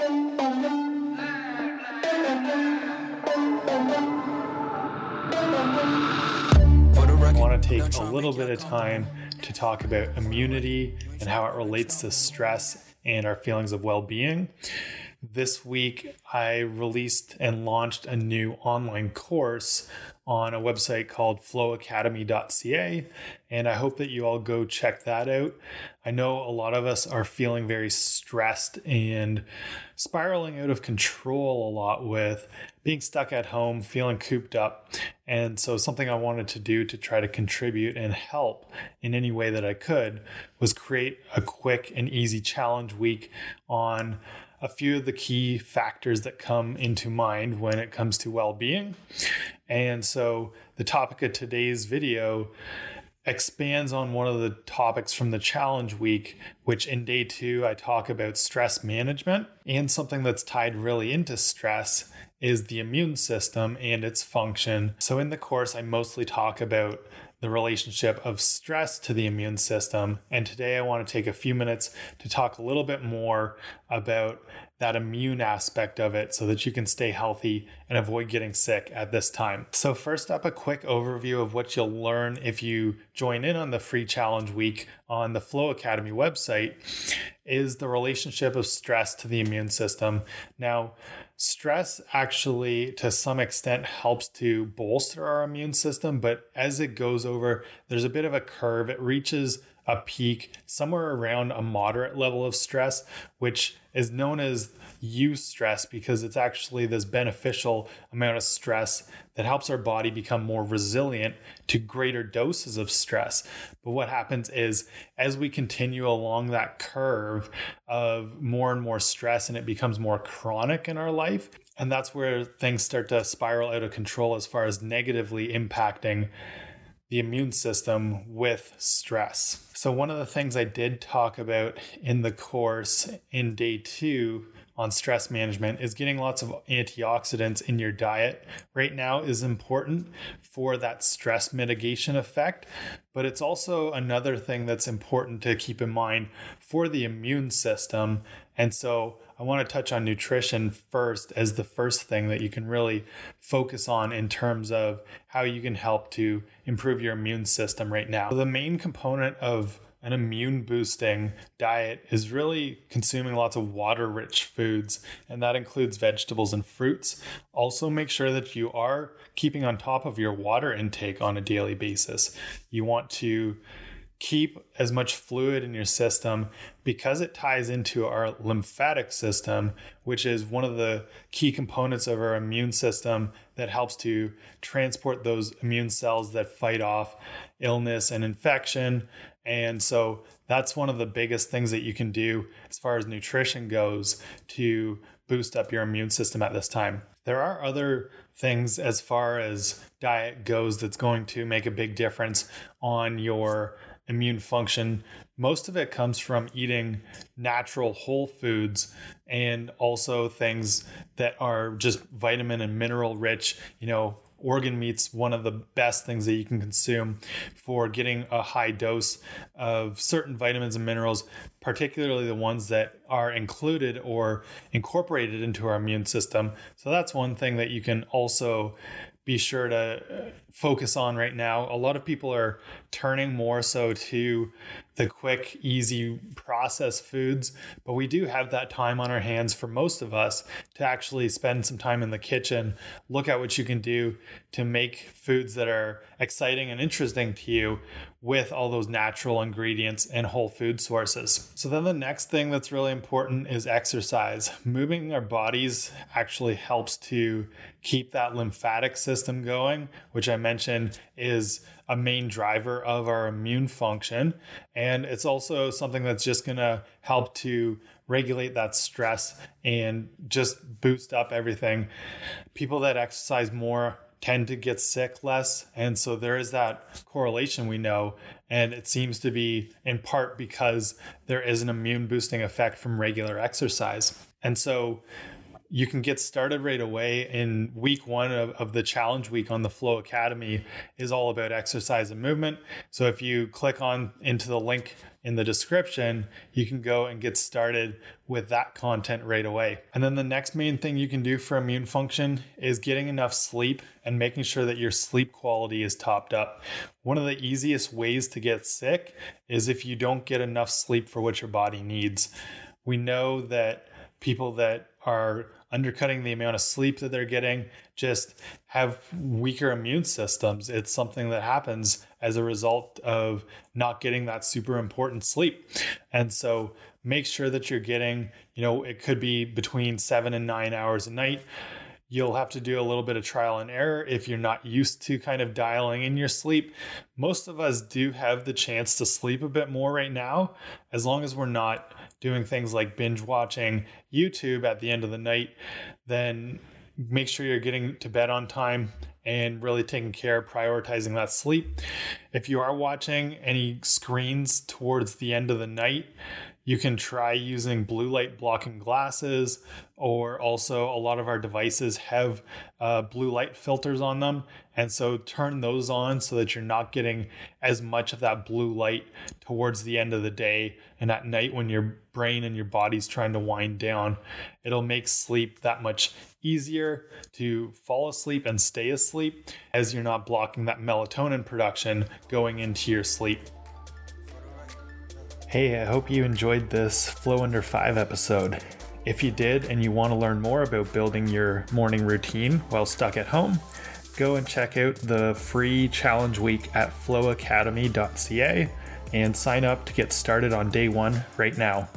I want to take a little bit of time to talk about immunity and how it relates to stress and our feelings of well-being. This week, I released and launched a new online course on a website called FlowAcademy.ca, and I hope that you all go check that out. I know a lot of us are feeling very stressed and spiraling out of control a lot with being stuck at home, feeling cooped up, and so something I wanted to do to try to contribute and help in any way that I could was create a quick and easy challenge week on a few of the key factors that come into mind when it comes to well-being. And so the topic of today's video expands on one of the topics from the challenge week, which in day 2, I talk about stress management. And something that's tied really into stress is the immune system and its function. So in the course, I mostly talk about the relationship of stress to the immune system. And today I want to take a few minutes to talk a little bit more about that immune aspect of it so that you can stay healthy and avoid getting sick at this time. So first up, a quick overview of what you'll learn if you join in on the free challenge week on the Flow Academy website is the relationship of stress to the immune system. Now, stress actually, to some extent, helps to bolster our immune system, but as it goes over, there's a bit of a curve. It reaches a peak somewhere around a moderate level of stress, which is known as eustress because it's actually this beneficial amount of stress that helps our body become more resilient to greater doses of stress. But what happens is as we continue along that curve of more and more stress and it becomes more chronic in our life, and that's where things start to spiral out of control as far as negatively impacting the immune system with stress. So one of the things I did talk about in the course in day 2 on stress management is getting lots of antioxidants in your diet right now is important for that stress mitigation effect, but it's also another thing that's important to keep in mind for the immune system. And so I want to touch on nutrition first as the first thing that you can really focus on in terms of how you can help to improve your immune system right now. So the main component of an immune boosting diet is really consuming lots of water-rich foods, and that includes vegetables and fruits. Also, make sure that you are keeping on top of your water intake on a daily basis. You want to keep as much fluid in your system because it ties into our lymphatic system, which is one of the key components of our immune system that helps to transport those immune cells that fight off illness and infection. And so that's one of the biggest things that you can do as far as nutrition goes to boost up your immune system at this time. There are other things as far as diet goes that's going to make a big difference on your immune function. Most of it comes from eating natural whole foods and also things that are just vitamin and mineral rich. You know, organ meat's one of the best things that you can consume for getting a high dose of certain vitamins and minerals, particularly the ones that are included or incorporated into our immune system. So that's one thing that you can also be sure to focus on right now. A lot of people are turning more so to the quick, easy processed foods, but we do have that time on our hands for most of us to actually spend some time in the kitchen, look at what you can do to make foods that are exciting and interesting to you with all those natural ingredients and whole food sources. So then the next thing that's really important is exercise. Moving our bodies actually helps to keep that lymphatic system going, which I mentioned is a main driver of our immune function. And it's also something that's just going to help to regulate that stress and just boost up everything. People that exercise more tend to get sick less. And so there is that correlation we know. And it seems to be in part because there is an immune boosting effect from regular exercise. And so You can get started right away. In week one of the challenge week on the Flow Academy is all about exercise and movement. So if you click on into the link in the description, you can go and get started with that content right away. And then the next main thing you can do for immune function is getting enough sleep and making sure that your sleep quality is topped up. One of the easiest ways to get sick is if you don't get enough sleep for what your body needs. We know that people that are undercutting the amount of sleep that they're getting just have weaker immune systems. It's something that happens as a result of not getting that super important sleep. And so make sure that you're getting, it could be between 7 and 9 hours a night. You'll have to do a little bit of trial and error if you're not used to kind of dialing in your sleep. Most of us do have the chance to sleep a bit more right now, as long as we're not doing things like binge watching YouTube at the end of the night. Then make sure you're getting to bed on time and really taking care of prioritizing that sleep. If you are watching any screens towards the end of the night, you can try using blue light blocking glasses, or also a lot of our devices have blue light filters on them. And so turn those on so that you're not getting as much of that blue light towards the end of the day and at night when your brain and your body's trying to wind down. It'll make sleep that much easier to fall asleep and stay asleep as you're not blocking that melatonin production going into your sleep. Hey, I hope you enjoyed this Flow Under 5 episode. If you did and you want to learn more about building your morning routine while stuck at home, go and check out the free challenge week at FlowAcademy.ca and sign up to get started on day 1 right now.